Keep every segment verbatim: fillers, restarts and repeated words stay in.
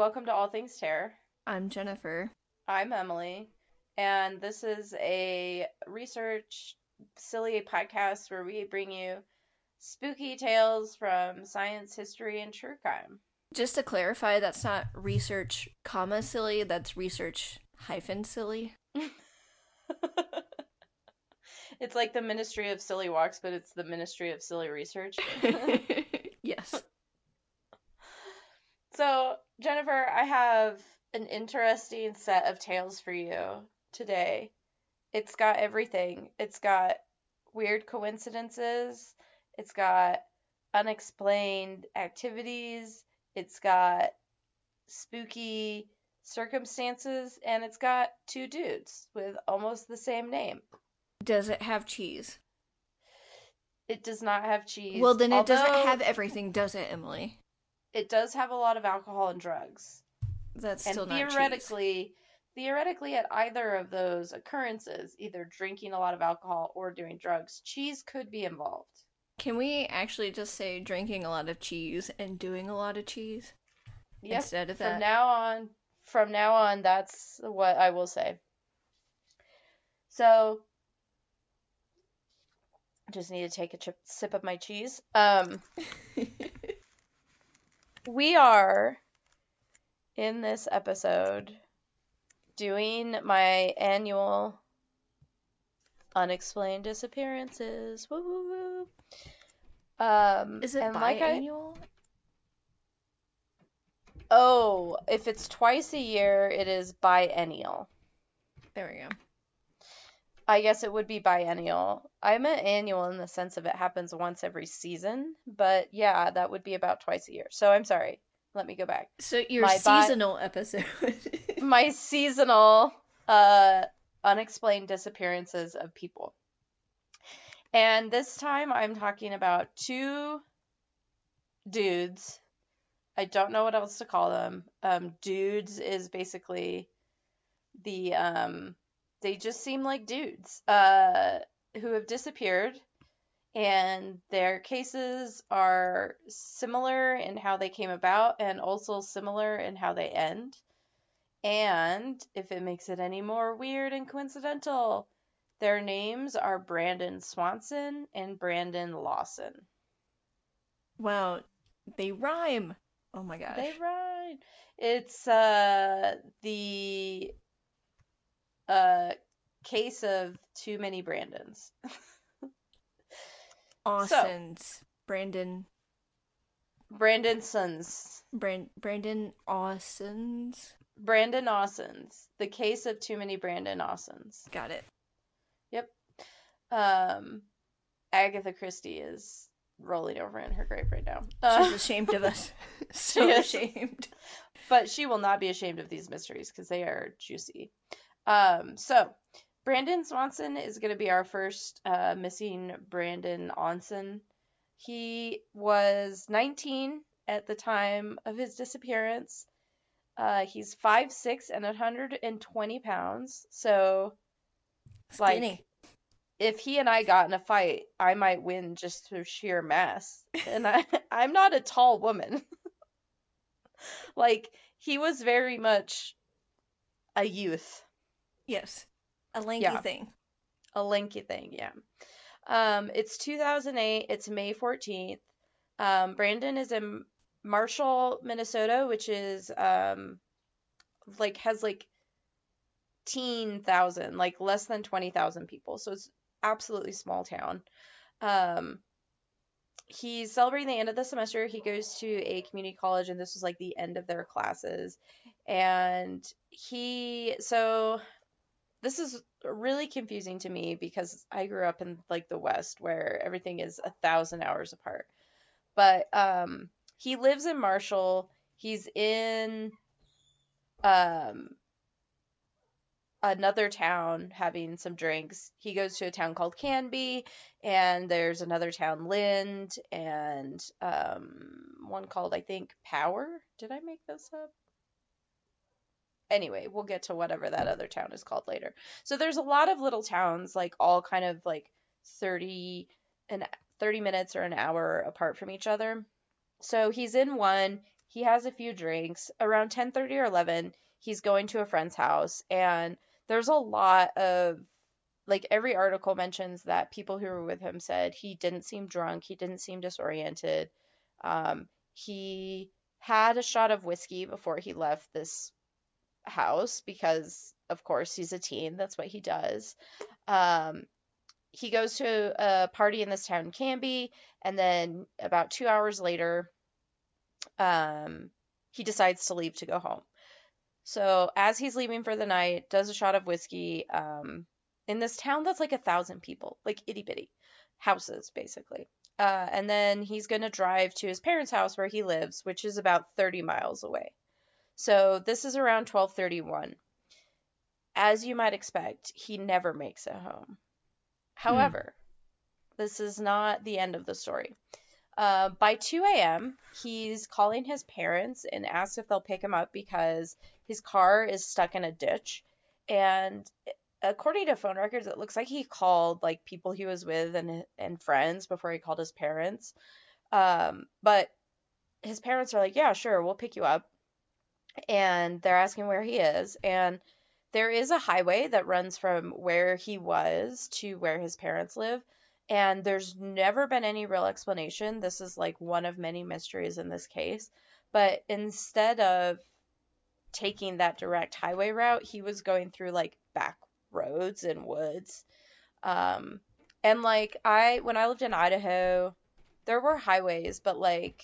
Welcome to All Things Terror. I'm Jennifer. I'm Emily. And this is a research silly podcast where we bring you spooky tales from science, history, and true crime. Just to clarify, that's not research comma silly, that's research hyphen silly. It's like the Ministry of Silly Walks, but it's the Ministry of Silly Research. Yes. So, Jennifer, I have an interesting set of tales for you today. It's got everything. It's got weird coincidences. It's got unexplained activities. It's got spooky circumstances. And it's got two dudes with almost the same name. Does it have cheese? It does not have cheese. Well, then it Although, doesn't have everything, does it, Emily? It does have a lot of alcohol and drugs. That's and still not theoretically, cheese. Theoretically, at either of those occurrences, either drinking a lot of alcohol or doing drugs, cheese could be involved. Can we actually just say drinking a lot of cheese and doing a lot of cheese? Yes. Instead of that? From now on, from now on, that's what I will say. So, just need to take a chip, sip of my cheese. Um, we are, in this episode, doing my annual unexplained disappearances. Woo woo woo. Um, Is it and biannual? Like I... Oh, if it's twice a year, it is biennial. There we go. I guess it would be biennial. I meant annual in the sense of it happens once every season, but yeah, that would be about twice a year. So I'm sorry. Let me go back. So your my seasonal bi- episode. My seasonal uh, unexplained disappearances of people. And this time I'm talking about two dudes. I don't know what else to call them. Um, dudes is basically the... Um, They just seem like dudes uh, who have disappeared, and their cases are similar in how they came about and also similar in how they end. And if it makes it any more weird and coincidental, their names are Brandon Swanson and Brandon Lawson. Wow, they rhyme. Oh my gosh. They rhyme. It's uh, the... A case of too many Brandons. Awsons. So, Brandon. Brandonsons. Brand Brandon Awsons. Brandon Awsons. The case of too many Brandon Awsons. Got it. Yep. Um, Agatha Christie is rolling over in her grave right now. Uh, She's ashamed of us. So yes. Ashamed. But she will not be ashamed of these mysteries because they are juicy. Um, so, Brandon Swanson is going to be our first uh, missing Brandon Onson. He was nineteen at the time of his disappearance. Uh, he's five foot six and one hundred twenty pounds, so, Skinny. like, if he and I got in a fight, I might win just through sheer mass, and I, I'm not a tall woman. Like, he was very much a youth. Yes. A lanky yeah. thing. A lanky thing, yeah. Um, it's two thousand eight. It's May fourteenth. Um, Brandon is in Marshall, Minnesota, which is, um, like, has, like, teen thousand, like, less than twenty thousand people. So it's absolutely small town. Um, he's celebrating the end of the semester. He goes to a community college, and this was, like, the end of their classes. And he, so... This is really confusing to me because I grew up in, like, the West where everything is a thousand hours apart. But um, he lives in Marshall. He's in um, another town having some drinks. He goes to a town called Canby, and there's another town, Lynd, and um, one called, I think, Power. Did I make those up? Anyway, we'll get to whatever that other town is called later. So there's a lot of little towns, like, all kind of, like, thirty and thirty minutes or an hour apart from each other. So he's in one. He has a few drinks. Around ten thirty or eleven, he's going to a friend's house, and there's a lot of, like, every article mentions that people who were with him said he didn't seem drunk, he didn't seem disoriented. Um, he had a shot of whiskey before he left this house because, of course, he's a teen. That's what he does. Um, he goes to a party in this town, Canby, and then about two hours later, um, he decides to leave to go home. So as he's leaving for the night, does a shot of whiskey um, in this town that's like a thousand people, like itty-bitty houses, basically. Uh, and then he's going to drive to his parents' house where he lives, which is about thirty miles away. So this is around twelve thirty-one. As you might expect, he never makes it home. However, hmm. this is not the end of the story. Uh, by two a.m., he's calling his parents and asks if they'll pick him up because his car is stuck in a ditch. And according to phone records, it looks like he called, like, people he was with and and friends before he called his parents. Um, but his parents are like, yeah, sure, we'll pick you up. And they're asking where he is. And there is a highway that runs from where he was to where his parents live. And there's never been any real explanation. This is like one of many mysteries in this case. But instead of taking that direct highway route, he was going through like back roads and woods. Um, and like I, when I lived in Idaho, there were highways, but like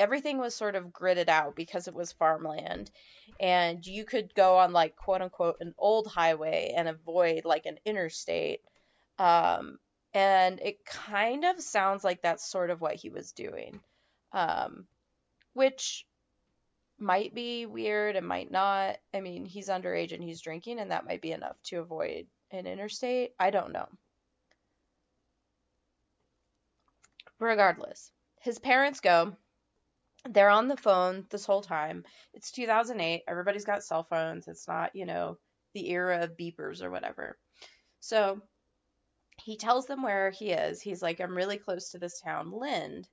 everything was sort of gridded out because it was farmland, and you could go on like quote unquote an old highway and avoid like an interstate. Um, and it kind of sounds like that's sort of what he was doing, um, which might be weird and might not. I mean, he's underage and he's drinking, and that might be enough to avoid an interstate. I don't know. Regardless, his parents go, they're on the phone this whole time. It's two thousand eight. Everybody's got cell phones. It's not, you know, the era of beepers or whatever. So he tells them where he is. He's like, I'm really close to this town, Lynd.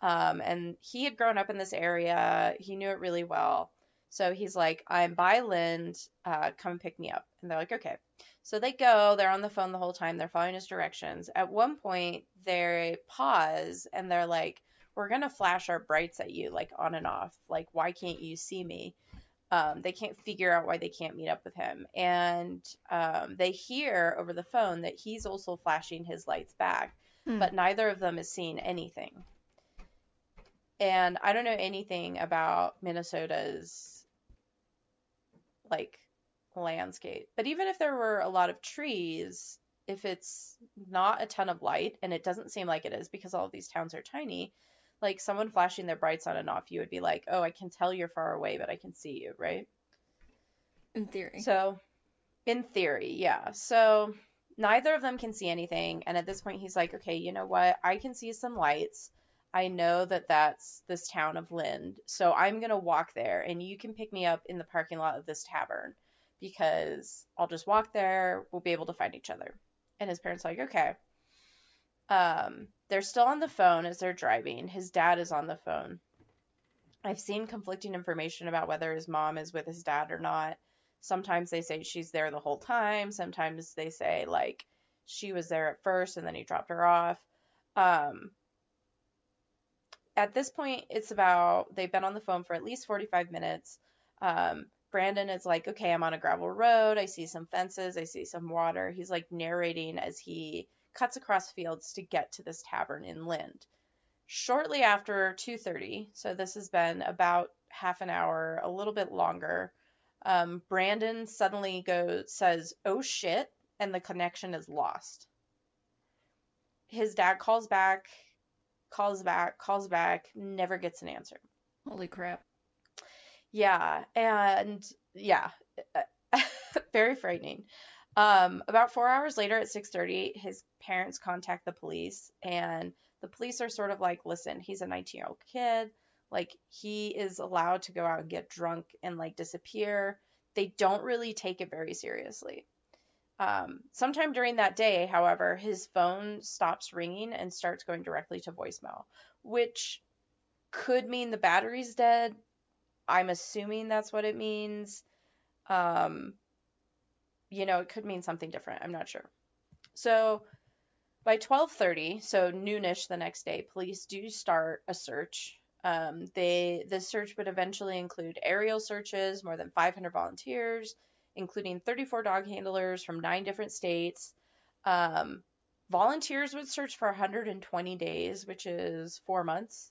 Um, and he had grown up in this area. He knew it really well. So he's like, I'm by Lynd. Uh, come pick me up. And they're like, okay. So they go. They're on the phone the whole time. They're following his directions. At one point, they pause, and they're like, we're going to flash our brights at you, like on and off. Like, why can't you see me? Um, they can't figure out why they can't meet up with him. And um, they hear over the phone that he's also flashing his lights back, mm. but neither of them is seeing anything. And I don't know anything about Minnesota's, like, landscape. But even if there were a lot of trees, if it's not a ton of light, and it doesn't seem like it is because all of these towns are tiny, like, someone flashing their brights on and off, you would be like, oh, I can tell you're far away, but I can see you, right? In theory. So, in theory, yeah. So, neither of them can see anything, and at this point, he's like, okay, you know what? I can see some lights. I know that that's this town of Lynd, so I'm going to walk there, and you can pick me up in the parking lot of this tavern, because I'll just walk there, we'll be able to find each other. And his parents are like, okay. Um, they're still on the phone as they're driving. His dad is on the phone. I've seen conflicting information about whether his mom is with his dad or not. Sometimes they say she's there the whole time. Sometimes they say, like, she was there at first and then he dropped her off. Um, at this point, it's about, they've been on the phone for at least forty-five minutes. Um, Brandon is like, okay, I'm on a gravel road. I see some fences. I see some water. He's, like, narrating as he cuts across fields to get to this tavern in Lynd. Shortly after two thirty, so this has been about half an hour, a little bit longer, um, Brandon suddenly goes, says, oh shit, and the connection is lost. His dad calls back, calls back, calls back, never gets an answer. Holy crap. Yeah, and yeah, very frightening. Um, about four hours later at six thirty, his parents contact the police, and the police are sort of like, listen, he's a nineteen-year-old kid. Like, he is allowed to go out and get drunk and, like, disappear. They don't really take it very seriously. Um, sometime during that day, however, his phone stops ringing and starts going directly to voicemail, which could mean the battery's dead. I'm assuming that's what it means. Um, you know, it could mean something different. I'm not sure. So by twelve thirty, so noonish the next day, police do start a search. Um, they the search would eventually include aerial searches, more than five hundred volunteers, including thirty-four dog handlers from nine different states. Um, volunteers would search for one hundred twenty days, which is four months.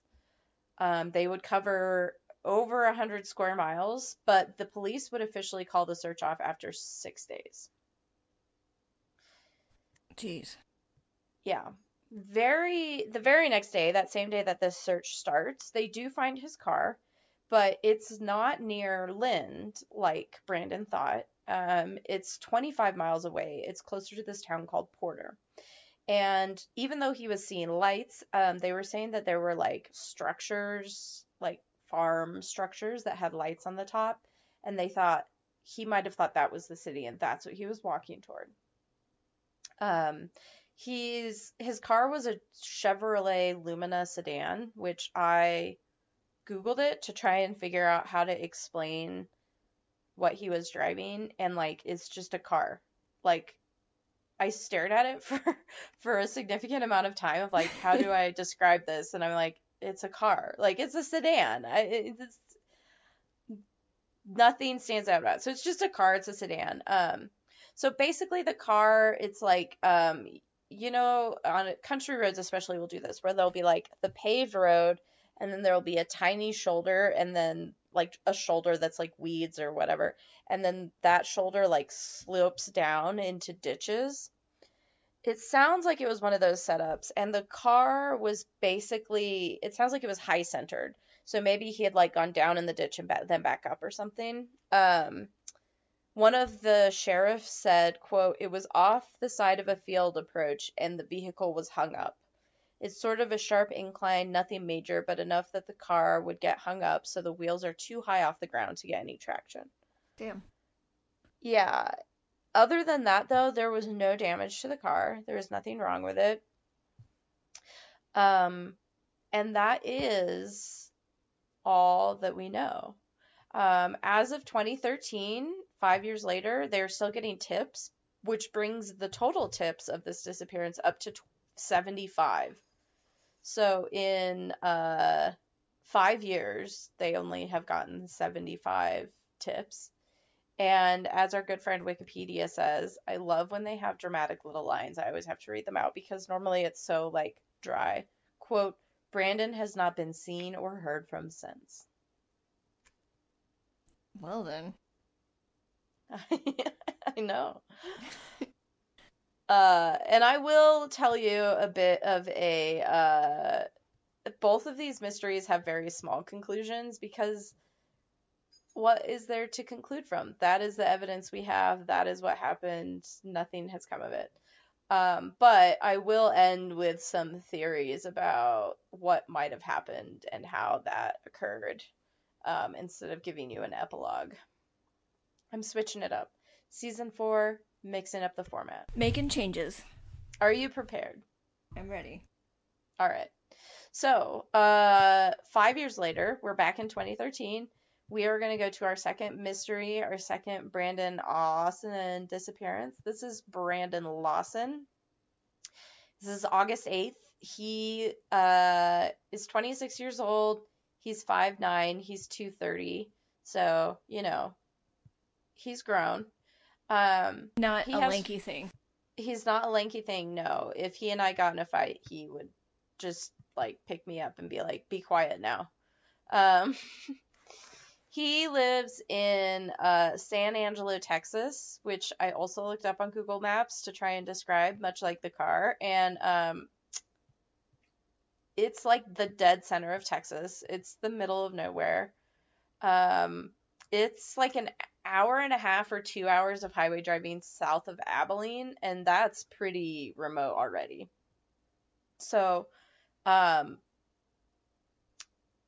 Um, they would cover over one hundred square miles, but the police would officially call the search off after six days. Jeez. Yeah. Very, the very next day, that same day that this search starts, they do find his car, but it's not near Lynd, like Brandon thought. Um, it's twenty-five miles away. It's closer to this town called Porter. And even though he was seeing lights, um, they were saying that there were, like, structures, like farm structures that had lights on the top, and they thought, he might have thought that was the city, and that's what he was walking toward. Um... He's, his car was a Chevrolet Lumina sedan, which I Googled it to try and figure out how to explain what he was driving. And, like, it's just a car. Like, I stared at it for, for a significant amount of time of, like, how do I describe this? And I'm like, it's a car. Like, it's a sedan. I, it's, nothing stands out about it. So it's just a car. It's a sedan. Um, so basically the car, it's like, um... you know, on country roads especially will do this, where there'll be, like, the paved road, and then there'll be a tiny shoulder, and then, like, a shoulder that's, like, weeds or whatever, and then that shoulder, like, slopes down into ditches. It sounds like it was one of those setups, and the car was basically, it sounds like it was high-centered, so maybe he had, like, gone down in the ditch and ba- then back up or something. Um... One of the sheriffs said, quote, "It was off the side of a field approach, and the vehicle was hung up. It's sort of a sharp incline, nothing major, but enough that the car would get hung up, so the wheels are too high off the ground to get any traction." Damn. Yeah. Other than that, though, there was no damage to the car. There was nothing wrong with it. Um, and that is all that we know. Um, as of twenty thirteen... Five years later, they're still getting tips, which brings the total tips of this disappearance up to seventy-five. So in uh, five years, they only have gotten seventy-five tips. And as our good friend Wikipedia says, I love when they have dramatic little lines. I always have to read them out because normally it's so, like, dry. Quote, "Brandon has not been seen or heard from since." Well, then. I know. Uh, and I will tell you a bit of a, uh, both of these mysteries have very small conclusions because what is there to conclude from? That is the evidence we have. That is what happened. Nothing has come of it. Um, but I will end with some theories about what might have happened and how that occurred, um, instead of giving you an epilogue. I'm switching it up. Season four, mixing up the format. Making changes. Are you prepared? I'm ready. All right. So, uh, five years later, we're back in twenty thirteen. We are going to go to our second mystery, our second Brandon Lawson disappearance. This is Brandon Lawson. This is August eighth. He uh, is twenty-six years old. He's five nine. He's two thirty. So, you know. He's grown. Um, not a has, lanky thing. He's not a lanky thing, no. If he and I got in a fight, he would just, like, pick me up and be like, be quiet now. Um, he lives in uh, San Angelo, Texas, which I also looked up on Google Maps to try and describe, much like the car. And um, it's, like, the dead center of Texas. It's the middle of nowhere. Um, it's, like, an... hour and a half or two hours of highway driving south of Abilene, and that's pretty remote already. So, um,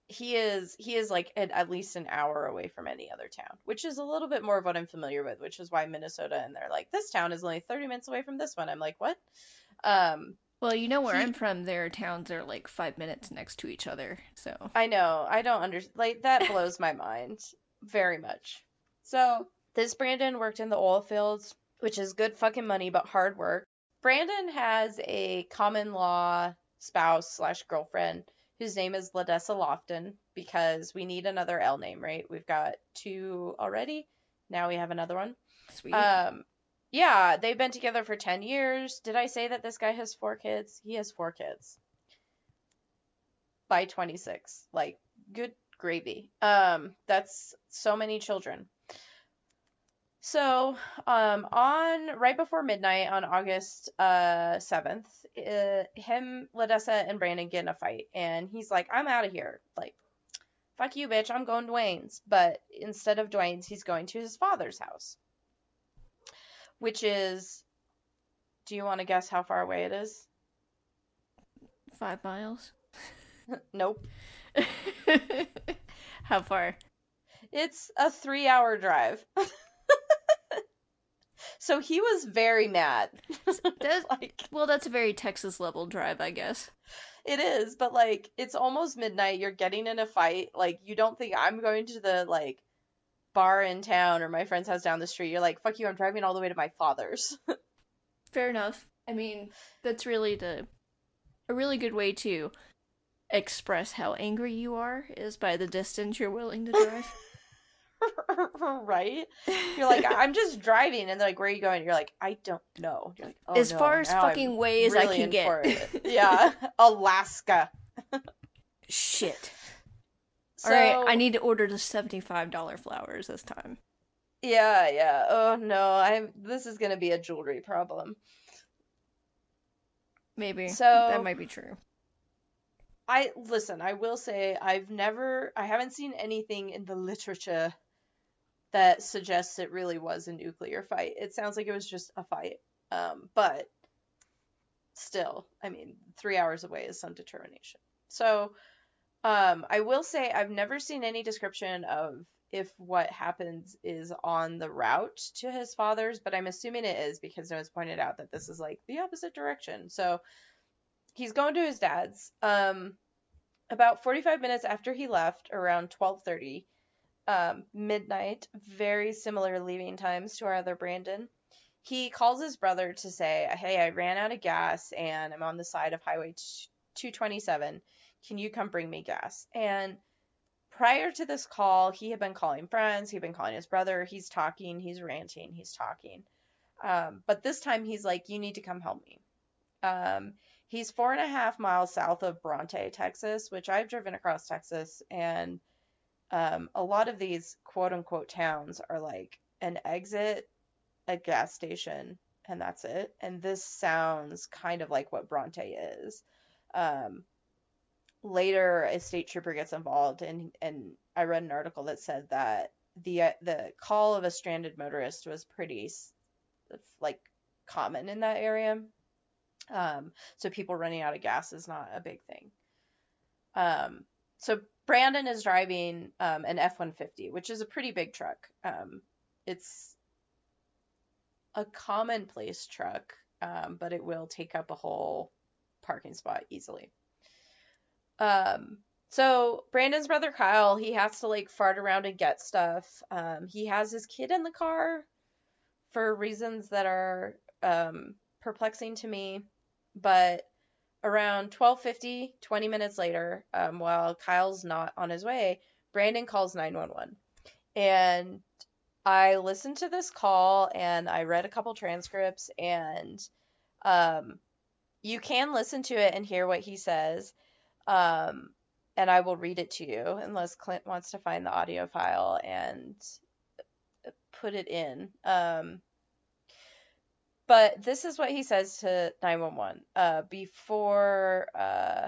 he is, he is like at, at least an hour away from any other town, which is a little bit more of what I'm familiar with, which is why Minnesota, and they're like, this town is only thirty minutes away from this one. I'm like, what? Um, Well, you know where I'm from, their towns are like five minutes next to each other, so. I know. I don't understand. Like, that blows my mind very much. So, this Brandon worked in the oil fields, which is good fucking money, but hard work. Brandon has a common law spouse slash girlfriend whose name is LaDessa Lofton, because we need another L name, right? We've got two already. Now we have another one. Sweet. Um, yeah, they've been together for ten years. Did I say that this guy has four kids? He has four kids. By twenty-six. Like, good gravy. Um, that's so many children. So, um, on right before midnight on August uh, seventh, uh, him, LaDessa, and Brandon get in a fight, and he's like, "I'm out of here, like, fuck you, bitch, I'm going to Dwayne's." But instead of Dwayne's, he's going to his father's house, which is, do you want to guess how far away it is? Five miles. Nope. How far? It's a three-hour drive. So he was very mad. That's, like, well, that's a very Texas-level drive, I guess. It is, but, like, it's almost midnight. You're getting in a fight. Like, you don't think I'm going to the, like, bar in town or my friend's house down the street. You're like, fuck you, I'm driving all the way to my father's. Fair enough. I mean, that's really the a really good way to express how angry you are is by the distance you're willing to drive. Right? You're like, I'm just driving, and they're like, where are you going? You're like, I don't know. You're like, oh, as no, far as fucking I'm way as really I can get. Yeah. Alaska. Shit. So, alright, I need to order the seventy-five dollars flowers this time. Yeah, yeah. Oh no, I'm this is gonna be a jewelry problem. Maybe. So that might be true. I listen, I will say I've never I haven't seen anything in the literature that suggests it really was a nuclear fight. It sounds like it was just a fight. Um, but still, I mean, three hours away is some determination. So um, I will say I've never seen any description of if what happens is on the route to his father's, but I'm assuming it is because it was pointed out that this is like the opposite direction. So he's going to his dad's. Um, about forty-five minutes after he left, around twelve thirty, um, midnight, very similar leaving times to our other Brandon, he calls his brother to say, hey, I ran out of gas and I'm on the side of Highway two twenty-seven. Can you come bring me gas? And prior to this call, he had been calling friends. He'd been calling his brother. He's talking. He's ranting. He's talking. Um, but this time he's like, you need to come help me. Um, He's four and a half miles south of Bronte, Texas, which I've driven across Texas, and um, a lot of these quote-unquote towns are like an exit, a gas station, and that's it. And this sounds kind of like what Bronte is. Um, later, a state trooper gets involved, and, and I read an article that said that the uh, the call of a stranded motorist was pretty like common in that area. Um, so people running out of gas is not a big thing. Um, so Brandon is driving, um, an F one fifty, which is a pretty big truck. Um, it's a commonplace truck, um, but it will take up a whole parking spot easily. Um, so Brandon's brother, Kyle, he has to like fart around and get stuff. Um, he has his kid in the car for reasons that are, um, perplexing to me. But around twelve fifty, twenty minutes later, um, while Kyle's not on his way, Brandon calls nine one one. And I listened to this call, and I read a couple transcripts, and um, you can listen to it and hear what he says, um, and I will read it to you, unless Clint wants to find the audio file and put it in. Um, But this is what he says to nine one one uh, before uh,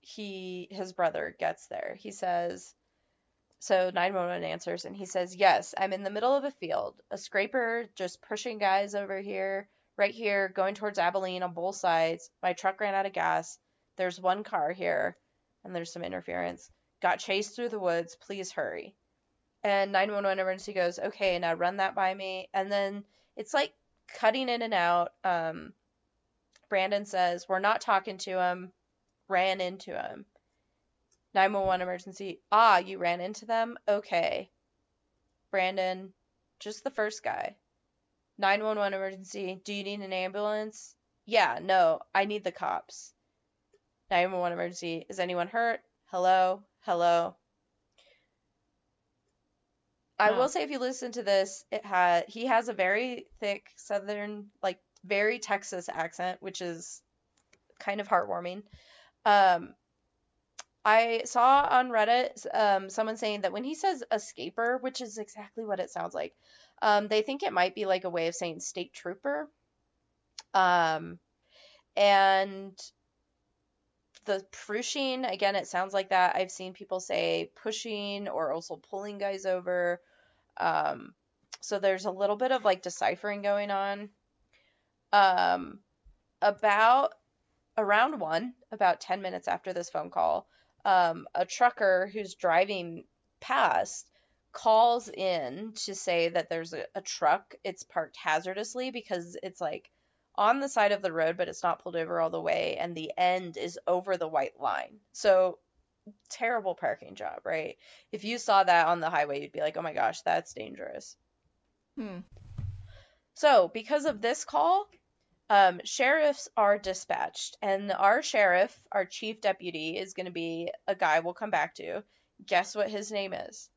he his brother gets there. He says, so nine one one answers, and he says, yes, I'm in the middle of a field, a scraper just pushing guys over here, right here, going towards Abilene on both sides. My truck ran out of gas. There's one car here, and there's some interference. Got chased through the woods. Please hurry. And nine one one emergency goes, okay, now run that by me. And then it's like cutting in and out, um, Brandon says, we're not talking to him. Ran into him. nine one one emergency. Ah, you ran into them? Okay. Brandon, just the first guy. nine one one emergency. Do you need an ambulance? Yeah, no, I need the cops. nine one one emergency. Is anyone hurt? Hello? Hello? No. I will say, if you listen to this, it had he has a very thick southern, like very Texas accent, which is kind of heartwarming. Um, I saw on Reddit um, someone saying that when he says escaper, which is exactly what it sounds like, um, they think it might be like a way of saying state trooper. Um, and the pushing, again, it sounds like that. I've seen people say pushing or also pulling guys over. Um, so there's a little bit of like deciphering going on. Um, about around one, about ten minutes after this phone call, Um, a trucker who's driving past calls in to say that there's a, a truck. It's parked hazardously because it's like on the side of the road, but it's not pulled over all the way, and the end is over the white line. So terrible parking job, right? If you saw that on the highway, you'd be like, oh my gosh, that's dangerous. Hmm. So because of this call, Um, sheriffs are dispatched, and our sheriff, our chief deputy, is going to be a guy we'll come back to. Guess what his name is?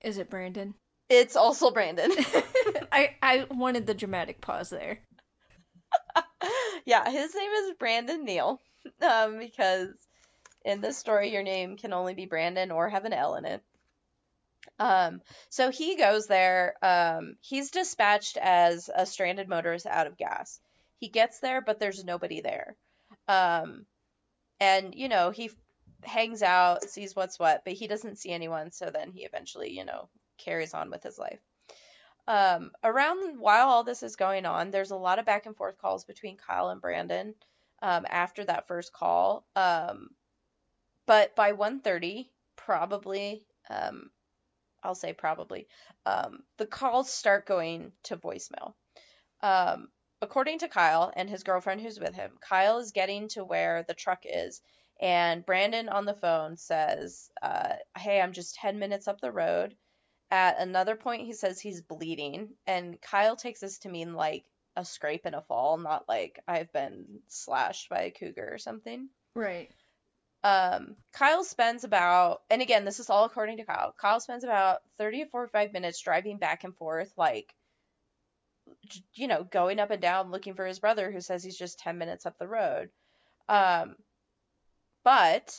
Is it Brandon? It's also Brandon. I, I wanted the dramatic pause there. Yeah, his name is Brandon Neal, um, because in this story, your name can only be Brandon or have an L in it. Um, so he goes there, um, he's dispatched as a stranded motorist out of gas. He gets there, but there's nobody there. Um, and, you know, he hangs out, sees what's what, but he doesn't see anyone. So then he eventually, you know, carries on with his life. Um, around while all this is going on, there's a lot of back and forth calls between Kyle and Brandon, um, after that first call. Um, but by one thirty, probably, um, I'll say probably, um, the calls start going to voicemail. Um, according to Kyle and his girlfriend who's with him, Kyle is getting to where the truck is, and Brandon on the phone says, uh, hey, I'm just ten minutes up the road. At another point, he says he's bleeding, and Kyle takes this to mean like a scrape and a fall, not like I've been slashed by a cougar or something. Right. Um, Kyle spends about, and again, this is all according to Kyle, Kyle spends about thirty to forty-five minutes driving back and forth, like, you know, going up and down looking for his brother who says he's just ten minutes up the road. Um, but,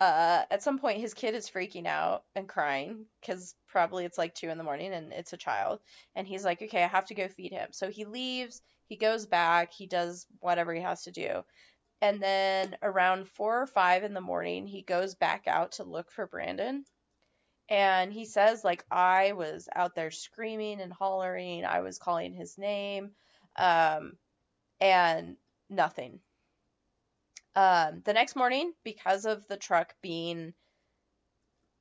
uh, at some point his kid is freaking out and crying because probably it's like two in the morning and it's a child. And he's like, okay, I have to go feed him. So he leaves, he goes back, he does whatever he has to do. And then around four or five in the morning, he goes back out to look for Brandon. And he says, like, I was out there screaming and hollering. I was calling his name. Um, and nothing. Um, the next morning, because of the truck being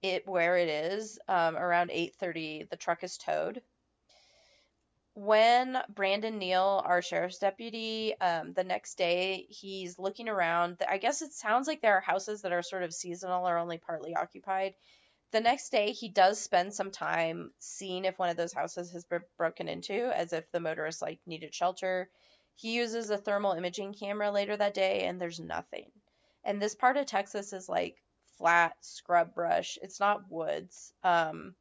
it where it is, um, around eight thirty, the truck is towed. When Brandon Neal, our sheriff's deputy, um, the next day, he's looking around. I guess it sounds like there are houses that are sort of seasonal or only partly occupied. The next day, he does spend some time seeing if one of those houses has been broken into, as if the motorist, like, needed shelter. He uses a thermal imaging camera later that day, and there's nothing. And this part of Texas is, like, flat scrub brush. It's not woods. Um,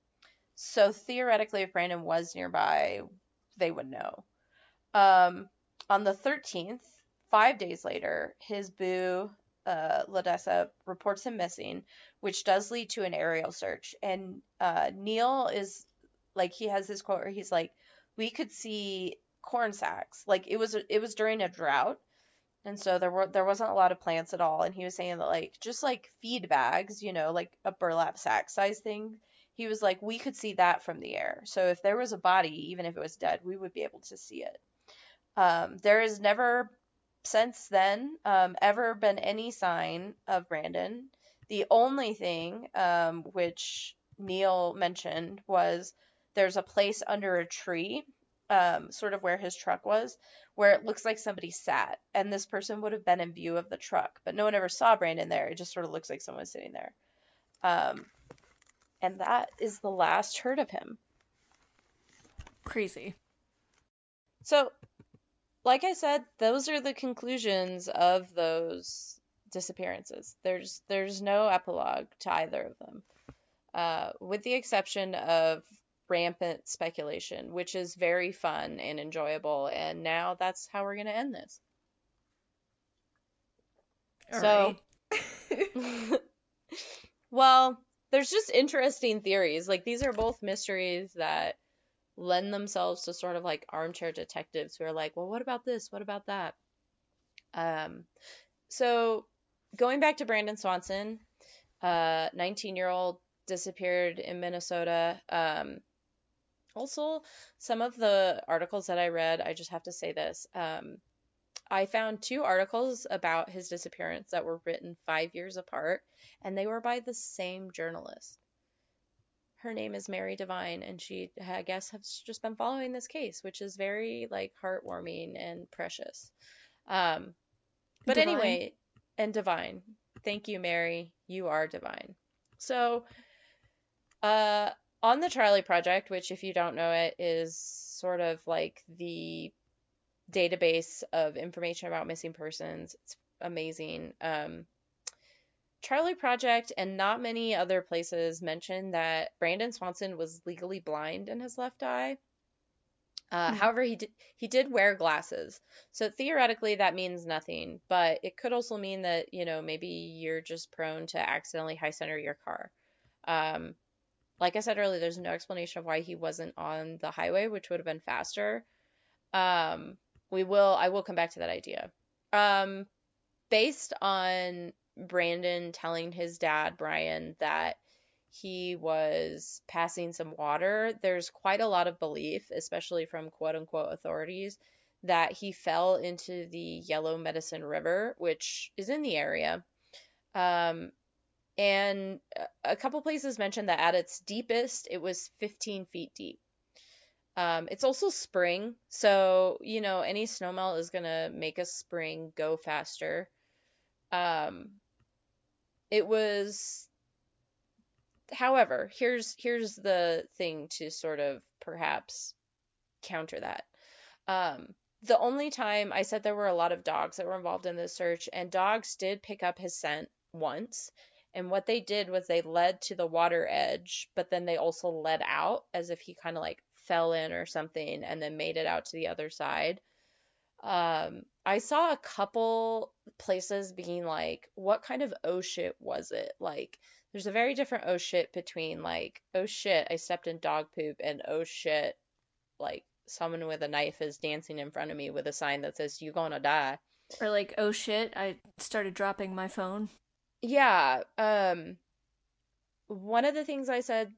so theoretically, if Brandon was nearby, they would know. Um, on the thirteenth, five days later, his boo, uh, LaDessa, reports him missing, which does lead to an aerial search. And uh, Neil is, like, he has this quote where he's like, we could see corn sacks. Like, it was it was during a drought, and so there were there wasn't a lot of plants at all. And he was saying that, like, just like feed bags, you know, like a burlap sack size thing. He was like, we could see that from the air. So if there was a body, even if it was dead, we would be able to see it. Um, there has never, since then, um, ever been any sign of Brandon. The only thing, um, which Neil mentioned, was there's a place under a tree um, sort of where his truck was, where it looks like somebody sat, and this person would have been in view of the truck, but no one ever saw Brandon there. It just sort of looks like someone was sitting there. Um, and that is the last heard of him. Crazy. So, like I said, those are the conclusions of those disappearances. There's there's no epilogue to either of them, uh, with the exception of rampant speculation, which is very fun and enjoyable. And now that's how we're going to end this. All so, right. Well, there's just interesting theories. Like, these are both mysteries that lend themselves to sort of like armchair detectives who are like, well, what about this? What about that? Um, so going back to Brandon Swanson, uh, nineteen year old disappeared in Minnesota. Um, also some of the articles that I read, I just have to say this. Um, I found two articles about his disappearance that were written five years apart, and they were by the same journalist. Her name is Mary Divine, and she, I guess, has just been following this case, which is very, like, heartwarming and precious. Um, but divine. Anyway, and divine. Thank you, Mary. You are divine. So, uh, on the Charlie Project, which, if you don't know it, is sort of like the database of information about missing persons. It's amazing. Um, Charlie Project and not many other places mention that Brandon Swanson was legally blind in his left eye. Uh, mm-hmm. However, he did, he did wear glasses. So theoretically that means nothing, but it could also mean that, you know, maybe you're just prone to accidentally high center your car. Um, like I said earlier, there's no explanation of why he wasn't on the highway, which would have been faster. Um, we will, I will come back to that idea. Um, based on Brandon telling his dad, Brian, that he was passing some water, there's quite a lot of belief, especially from quote-unquote authorities, that he fell into the Yellow Medicine River, which is in the area. Um, and a couple places mentioned that at its deepest, it was fifteen feet deep. Um, it's also spring, so, you know, any snowmelt is going to make a spring go faster. Um, it was, however, here's, here's the thing to sort of perhaps counter that. Um, the only time I said there were a lot of dogs that were involved in this search, and dogs did pick up his scent once. And what they did was they led to the water edge, but then they also led out as if he kind of like fell in or something and then made it out to the other side. Um, I saw a couple places being like, what kind of oh shit was it? Like, there's a very different oh shit between like, oh shit, I stepped in dog poop, and oh shit, like someone with a knife is dancing in front of me with a sign that says, you gonna die. Or like, oh shit, I started dropping my phone. Yeah. Um, one of the things I said,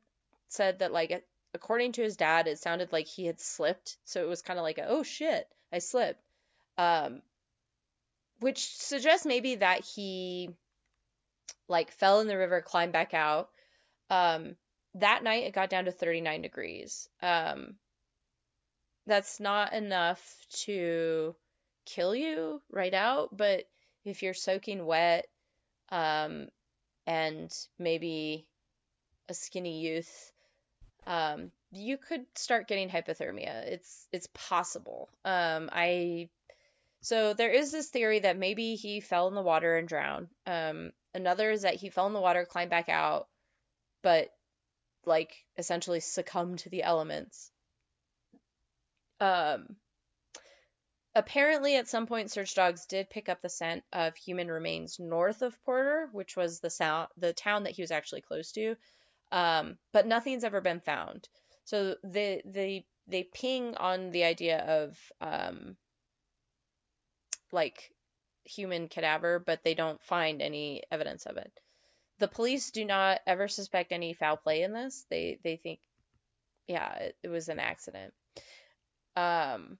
said that like, according to his dad, it sounded like he had slipped. So it was kind of like, a, oh shit, I slipped. Um, which suggests maybe that he like fell in the river, climbed back out. Um, that night it got down to thirty-nine degrees. Um, that's not enough to kill you right out, but if you're soaking wet, um, and maybe a skinny youth, um, you could start getting hypothermia. It's, it's possible. Um, I, So there is this theory that maybe he fell in the water and drowned. Um, another is that he fell in the water, climbed back out, but like essentially succumbed to the elements. Um, apparently at some point, search dogs did pick up the scent of human remains north of Porter, which was the sound, the town that he was actually close to. Um, but nothing's ever been found. So the, the, they ping on the idea of, um, like human cadaver, but they don't find any evidence of it. The police do not ever suspect any foul play in this. They they think, yeah, it, it was an accident. Um,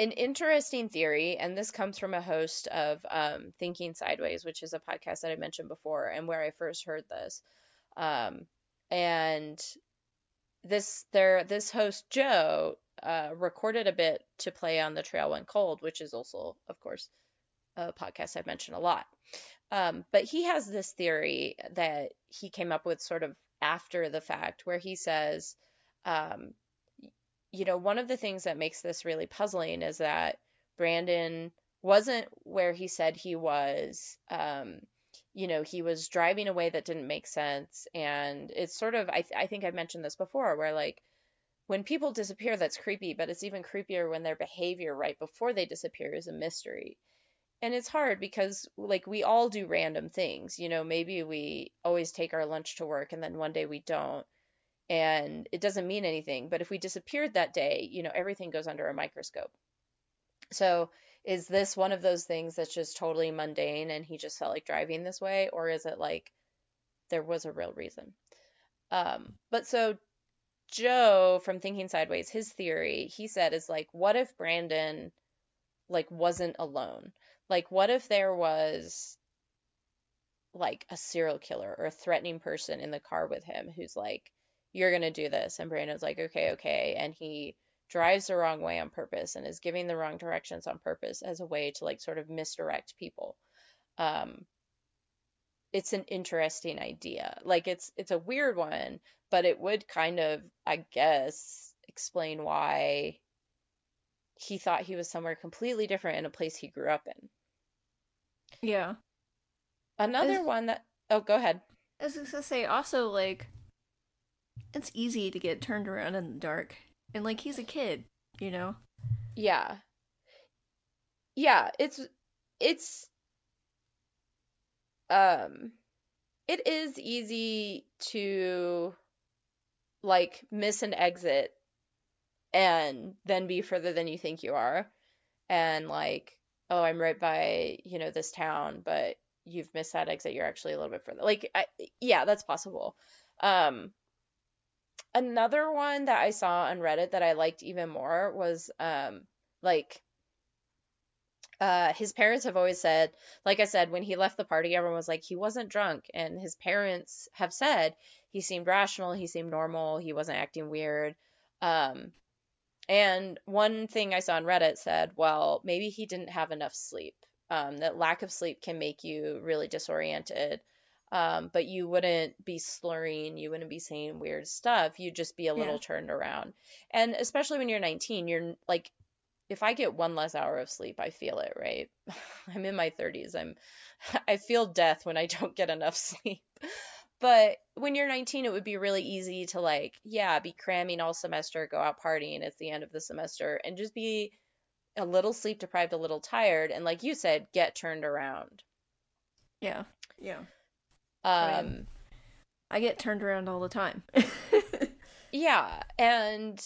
an interesting theory, and this comes from a host of um, Thinking Sideways, which is a podcast that I mentioned before and where I first heard this. Um, and this, their, this host, Joe, uh, recorded a bit to play on The Trail Went Cold, which is also, of course, a podcast I've mentioned a lot. Um, but he has this theory that he came up with sort of after the fact, where he says, um, you know, one of the things that makes this really puzzling is that Brandon wasn't where he said he was. Um, you know, he was driving a way that didn't make sense. And it's sort of, I, th- I think I've mentioned this before, where like, when people disappear, that's creepy, but it's even creepier when their behavior right before they disappear is a mystery. And it's hard because, like, we all do random things. You know, maybe we always take our lunch to work and then one day we don't. And it doesn't mean anything. But if we disappeared that day, you know, everything goes under a microscope. So is this one of those things that's just totally mundane and he just felt like driving this way? Or is it like there was a real reason? Um, but so Joe from Thinking Sideways, his theory, he said, is like, what if Brandon, like, wasn't alone? Like, what if there was, like, a serial killer or a threatening person in the car with him who's like, you're going to do this. And Brandon's like, okay, okay. And he drives the wrong way on purpose and is giving the wrong directions on purpose as a way to, like, sort of misdirect people. Um, it's an interesting idea. Like, it's it's a weird one, but it would kind of, I guess, explain why he thought he was somewhere completely different in a place he grew up in. Yeah. Another it's, one that... Oh, go ahead. I was just going to say, also, like, it's easy to get turned around in the dark. And, like, he's a kid, you know? Yeah. Yeah, it's... It's... Um... It is easy to, like, miss an exit and then be further than you think you are, and like, oh, I'm right by, you know, this town, but you've missed that exit, you're actually a little bit further. Like, I, yeah, that's possible. Um, another one that I saw on Reddit that I liked even more was, um, like, uh, his parents have always said, like I said, when he left the party, everyone was like, he wasn't drunk, and his parents have said, he seemed rational, he seemed normal, he wasn't acting weird. Um, and one thing I saw on Reddit said, well, maybe he didn't have enough sleep. Um, that lack of sleep can make you really disoriented. Um, but you wouldn't be slurring. You wouldn't be saying weird stuff. You'd just be a little yeah. turned around. And especially when you're nineteen, you're like, if I get one less hour of sleep, I feel it, right? I'm in my thirties. I'm, I feel death when I don't get enough sleep. But when you're nineteen, it would be really easy to, like, yeah, be cramming all semester, go out partying at the end of the semester, and just be a little sleep deprived, a little tired, and like you said, get turned around. Yeah, yeah. Um, I mean, I get turned around all the time. yeah, and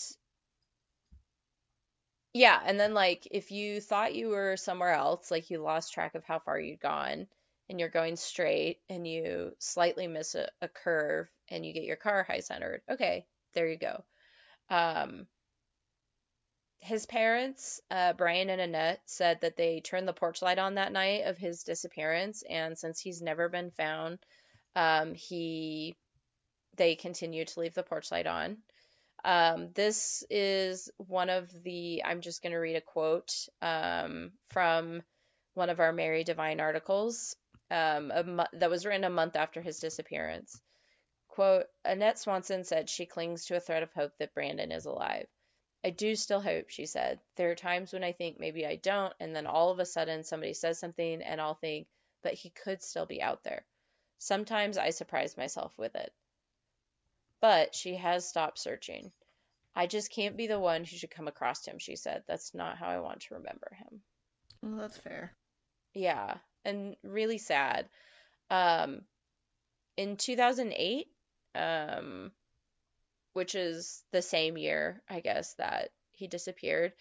yeah, and then like if you thought you were somewhere else, like you lost track of how far you'd gone, and you're going straight, and you slightly miss a, a curve, and you get your car high-centered. Okay, there you go. Um, his parents, uh, Brian and Annette, said that they turned the porch light on that night of his disappearance, and since he's never been found, um, he they continue to leave the porch light on. Um, this is one of the... I'm just going to read a quote um, from one of our Mary Divine articles. Um, a mo- that was written a month after his disappearance. Quote, Annette Swanson said she clings to a thread of hope that Brandon is alive. I do still hope, she said. There are times when I think maybe I don't, and then all of a sudden somebody says something, and I'll think, but he could still be out there. Sometimes I surprise myself with it. But she has stopped searching. I just can't be the one who should come across him, she said. That's not how I want to remember him. Well, that's fair. Yeah. And really sad. Um, in two thousand eight, um, which is the same year, I guess, that he disappeared,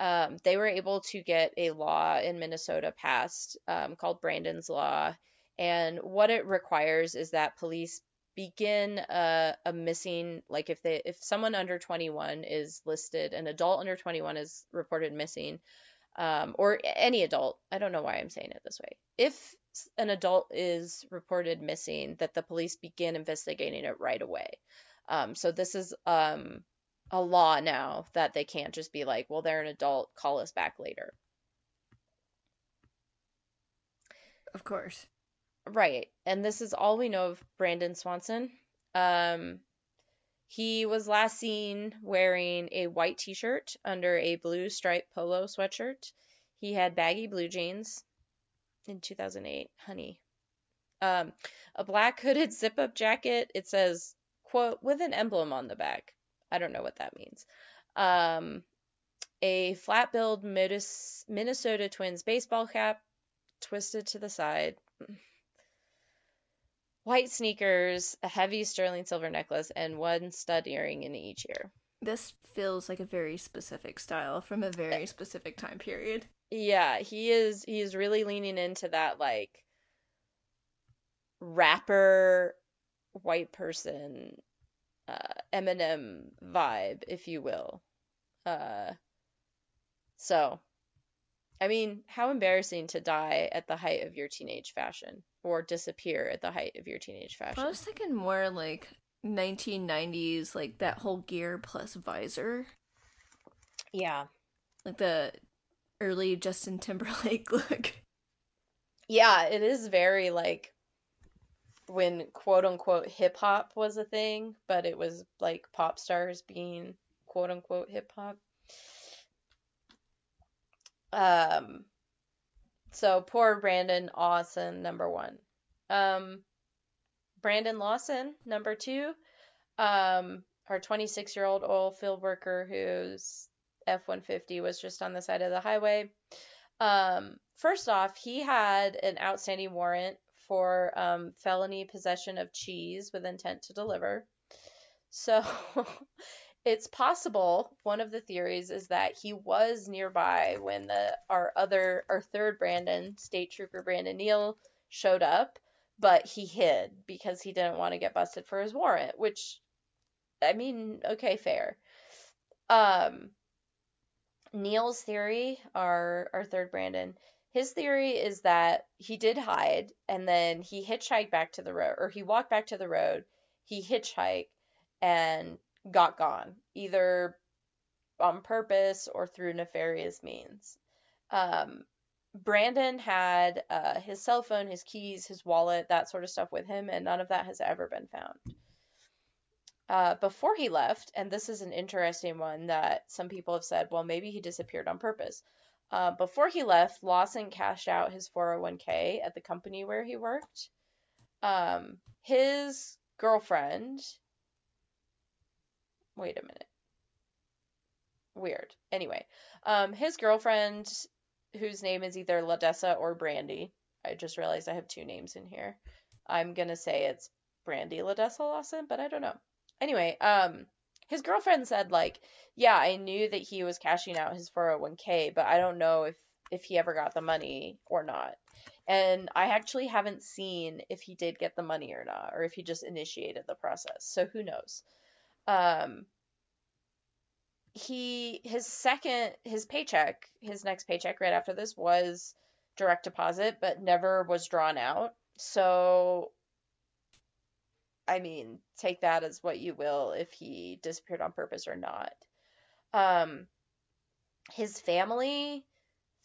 um, they were able to get a law in Minnesota passed um, called Brandon's Law. And what it requires is that police begin a, a missing, like if they, if someone under twenty-one is listed, an adult under twenty-one is reported missing, Um, or any adult, I don't know why I'm saying it this way, if an adult is reported missing, that the police begin investigating it right away. Um, so this is um, a law now that they can't just be like, well, they're an adult, call us back later. Of course. Right. And this is all we know of Brandon Swanson. Um, he was last seen wearing a white t-shirt under a blue striped polo sweatshirt. He had baggy blue jeans in two thousand eight. Honey. Um, a black hooded zip-up jacket. It says, quote, with an emblem on the back. I don't know what that means. Um, a flat-billed Minnesota Twins baseball cap twisted to the side. White sneakers, a heavy sterling silver necklace, and one stud earring in each ear. This feels like a very specific style from a very specific time period. Yeah, he is he is really leaning into that, like, rapper, white person, uh, Eminem vibe, if you will. Uh, so, I mean, how embarrassing to die at the height of your teenage fashion. Or disappear at the height of your teenage fashion. I was thinking more like nineteen nineties, like that whole gear plus visor. Yeah. Like the early Justin Timberlake look. Yeah, it is very like when quote-unquote hip-hop was a thing, but it was like pop stars being quote-unquote hip-hop. Um... So, poor Brandon Lawson, number one. Um, Brandon Lawson, number two. Um, our twenty-six-year-old oil field worker whose F one fifty was just on the side of the highway. Um, first off, he had an outstanding warrant for um, felony possession of cheese with intent to deliver. So, it's possible, one of the theories is that he was nearby when the our other, our third Brandon, State Trooper Brandon Neal, showed up, but he hid because he didn't want to get busted for his warrant, which, I mean, okay, fair. Um, Neal's theory, our, our third Brandon, his theory is that he did hide, and then he hitchhiked back to the road, or he walked back to the road, he hitchhiked, and got gone, either on purpose or through nefarious means. Um, Brandon had uh, his cell phone, his keys, his wallet, that sort of stuff with him, and none of that has ever been found. Uh, before he left, and this is an interesting one that some people have said, well, maybe he disappeared on purpose. Uh, before he left, Lawson cashed out his four oh one k at the company where he worked. Um, his girlfriend... Wait a minute. Weird. Anyway, um, his girlfriend, whose name is either LaDessa or Brandy. I just realized I have two names in here. I'm going to say it's Brandy LaDessa Lawson, but I don't know. Anyway, um, his girlfriend said, like, yeah, I knew that he was cashing out his four oh one k, but I don't know if, if he ever got the money or not. And I actually haven't seen if he did get the money or not, or if he just initiated the process. So who knows? Um, he, his second, his paycheck, his next paycheck right after this was direct deposit, but never was drawn out. So, I mean, take that as what you will, if he disappeared on purpose or not. Um, his family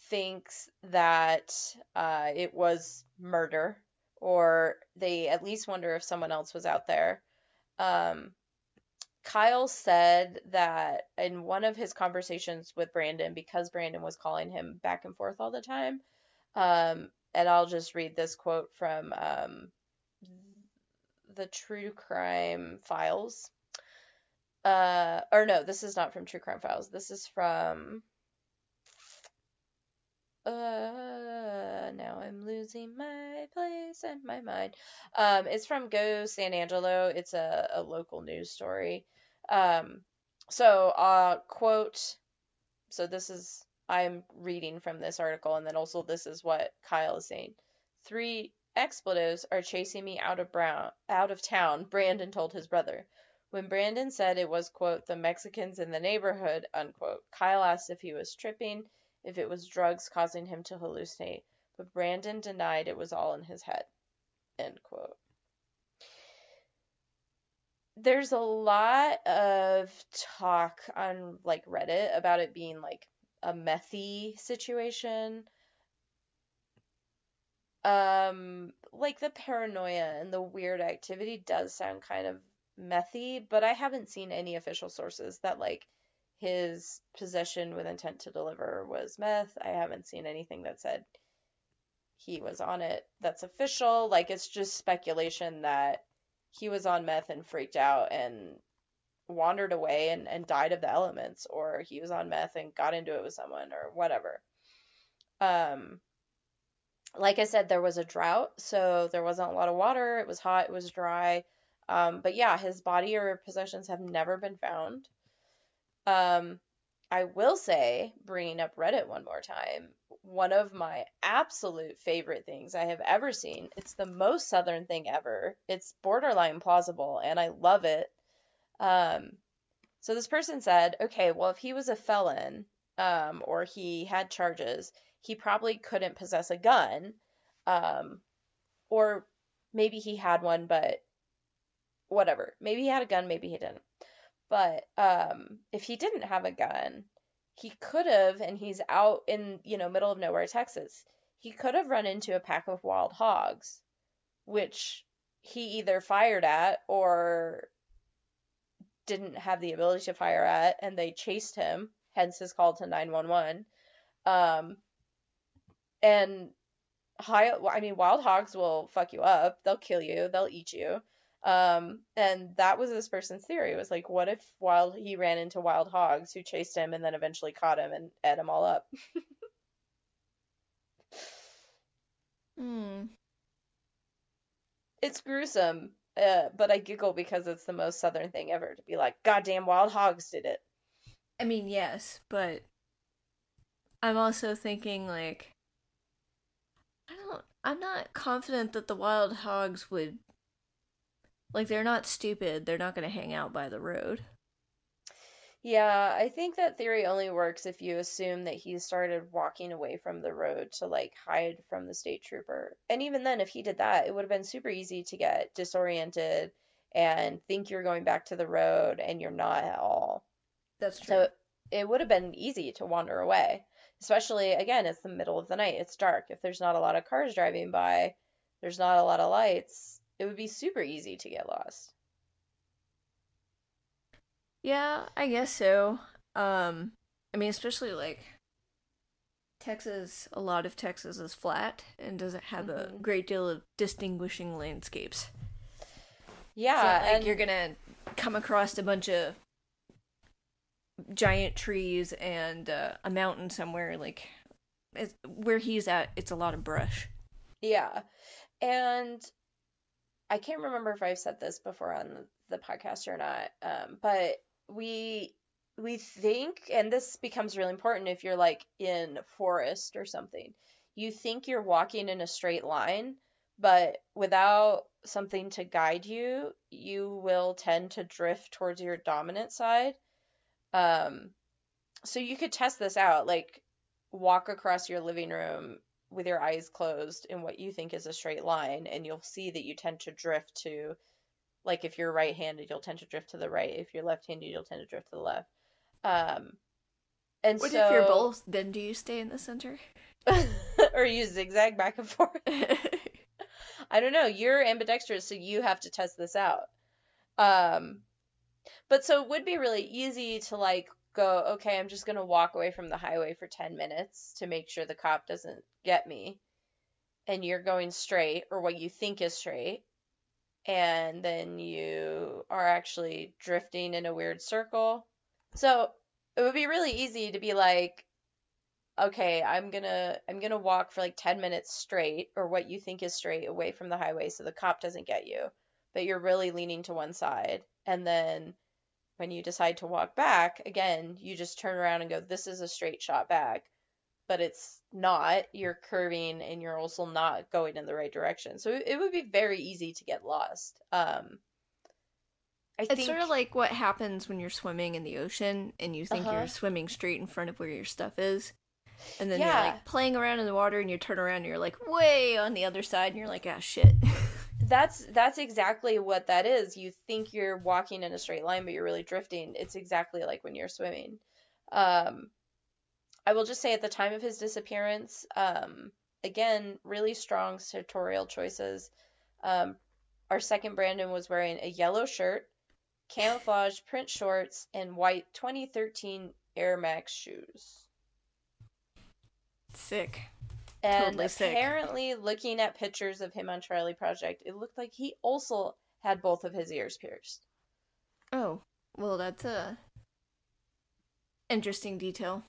thinks that, uh, it was murder, or they at least wonder if someone else was out there. Um, Kyle said that in one of his conversations with Brandon, because Brandon was calling him back and forth all the time, um, and I'll just read this quote from um, the True Crime Files. Uh, or no, this is not from True Crime Files. This is from... Uh, now I'm losing my place and my mind. Um, it's from Go San Angelo. It's a, a local news story. Um, so, uh, quote, so this is, I'm reading from this article, and then also this is what Kyle is saying. Three expletives are chasing me out of brown, out of town, Brandon told his brother. When Brandon said it was, quote, the Mexicans in the neighborhood, unquote, Kyle asked if he was tripping, if it was drugs causing him to hallucinate, but Brandon denied it was all in his head, end quote. there's a lot of talk on like Reddit about it being like a methy situation. Um, like the paranoia and the weird activity does sound kind of methy, but I haven't seen any official sources that like his possession with intent to deliver was meth. I haven't seen anything that said he was on it that's official. Like, it's just speculation that he was on meth and freaked out and wandered away and, and died of the elements, or he was on meth and got into it with someone or whatever. Um, Like I said, there was a drought, so there wasn't a lot of water. It was hot. It was dry. Um, but yeah, his body or possessions have never been found. Um, I will say, bringing up Reddit one more time, one of my absolute favorite things I have ever seen. It's the most Southern thing ever. It's borderline plausible, and I love it. Um, so this person said, okay, well, if he was a felon, um, or he had charges, he probably couldn't possess a gun, um, or maybe he had one, but whatever. Maybe he had a gun, maybe he didn't. But um, if he didn't have a gun, he could have, and he's out in, you know, middle of nowhere, Texas, he could have run into a pack of wild hogs, which he either fired at or didn't have the ability to fire at, and they chased him, hence his call to nine one one. Um, And high, I mean, wild hogs will fuck you up. They'll kill you. They'll eat you. Um, and that was this person's theory. It was like, what if while he ran into wild hogs who chased him and then eventually caught him and ate him all up? Hmm. It's gruesome, uh, but I giggle because it's the most Southern thing ever to be like, goddamn wild hogs did it. I mean, yes, but I'm also thinking like, I don't, I'm not confident that the wild hogs would, like, they're not stupid. They're not going to hang out by the road. Yeah, I think that theory only works if you assume that he started walking away from the road to, like, hide from the state trooper. And even then, if he did that, it would have been super easy to get disoriented and think you're going back to the road, and you're not at all. That's true. So it would have been easy to wander away. Especially, again, it's the middle of the night. It's dark. If there's not a lot of cars driving by, there's not a lot of lights, it would be super easy to get lost. Yeah, I guess so. Um, I mean, especially, like, Texas, a lot of Texas is flat and doesn't have mm-hmm. a great deal of distinguishing landscapes. Yeah. It's not like and... you're going to come across a bunch of giant trees and uh, a mountain somewhere. Like, it's, where he's at, it's a lot of brush. Yeah. And I can't remember if I've said this before on the podcast or not, um, but we we think, and this becomes really important if you're like in a forest or something, you think you're walking in a straight line, but without something to guide you, you will tend to drift towards your dominant side. Um, so you could test this out, like walk across your living room with your eyes closed in what you think is a straight line, and you'll see that you tend to drift to, like, if you're right-handed, you'll tend to drift to the right. If you're left-handed, you'll tend to drift to the left. Um, and what so... if you're both, then do you stay in the center? Or you zigzag back and forth? I don't know. You're ambidextrous, so you have to test this out. Um... But so it would be really easy to, like, go, okay, I'm just going to walk away from the highway for ten minutes to make sure the cop doesn't get me. And you're going straight, or what you think is straight. And then you are actually drifting in a weird circle. So it would be really easy to be like, okay, I'm going to I'm going to walk for like ten minutes straight, or what you think is straight, away from the highway so the cop doesn't get you. But you're really leaning to one side. And then when you decide to walk back, again, you just turn around and go, this is a straight shot back. But it's not. You're curving, and you're also not going in the right direction. So it would be very easy to get lost. Um, I it's think... sort of like what happens when you're swimming in the ocean and you think uh-huh. you're swimming straight in front of where your stuff is. And then yeah. you're like playing around in the water, and you turn around and you're like way on the other side, and you're like, ah, shit. That's that's exactly what that is. You think you're walking in a straight line, but you're really drifting. It's exactly like when you're swimming. Um, I will just say at the time of his disappearance, um, again, really strong sartorial choices. Um, our second Brandon was wearing a yellow shirt, camouflage print shorts, and white twenty thirteen Air Max shoes. Sick. And totally apparently sick. Looking at pictures of him on Charlie Project, it looked like he also had both of his ears pierced. Oh, well, that's a interesting detail.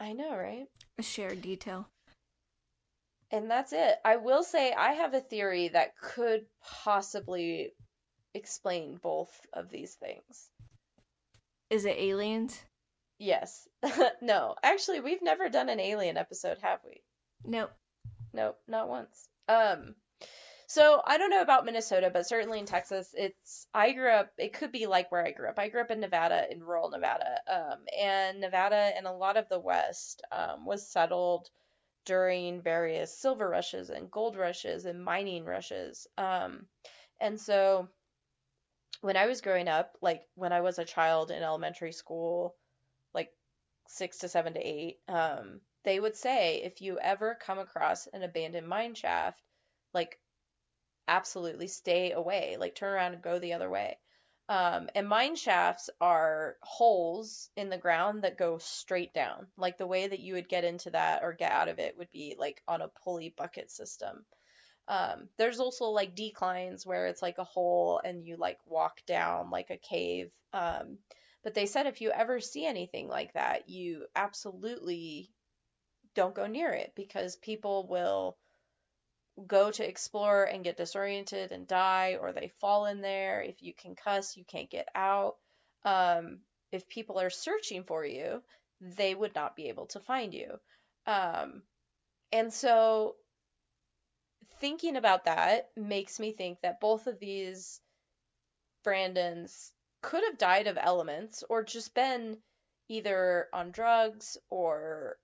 I know, right? A shared detail. And that's it. I will say I have a theory that could possibly explain both of these things. Is it aliens? Yes. No. Actually, we've never done an alien episode, have we? Nope. Nope, not once. Um, so I don't know about Minnesota, but certainly in Texas, it's, I grew up, it could be like where I grew up. I grew up in Nevada, in rural Nevada. Um, and Nevada and a lot of the West, um, was settled during various silver rushes and gold rushes and mining rushes. Um, and so when I was growing up, like when I was a child in elementary school, like six to seven to eight, um, they would say, if you ever come across an abandoned mine shaft, like, absolutely stay away. Like, turn around and go the other way. Um, and mine shafts are holes in the ground that go straight down. Like, the way that you would get into that or get out of it would be, like, on a pulley bucket system. Um, there's also, like, declines where it's, like, a hole and you, like, walk down, like, a cave. Um, but they said if you ever see anything like that, you absolutely don't go near it because people will go to explore and get disoriented and die, or they fall in there. If you concuss, you can't get out. Um, if people are searching for you, they would not be able to find you. Um, and so thinking about that makes me think that both of these Brandons could have died of elements or just been either on drugs or,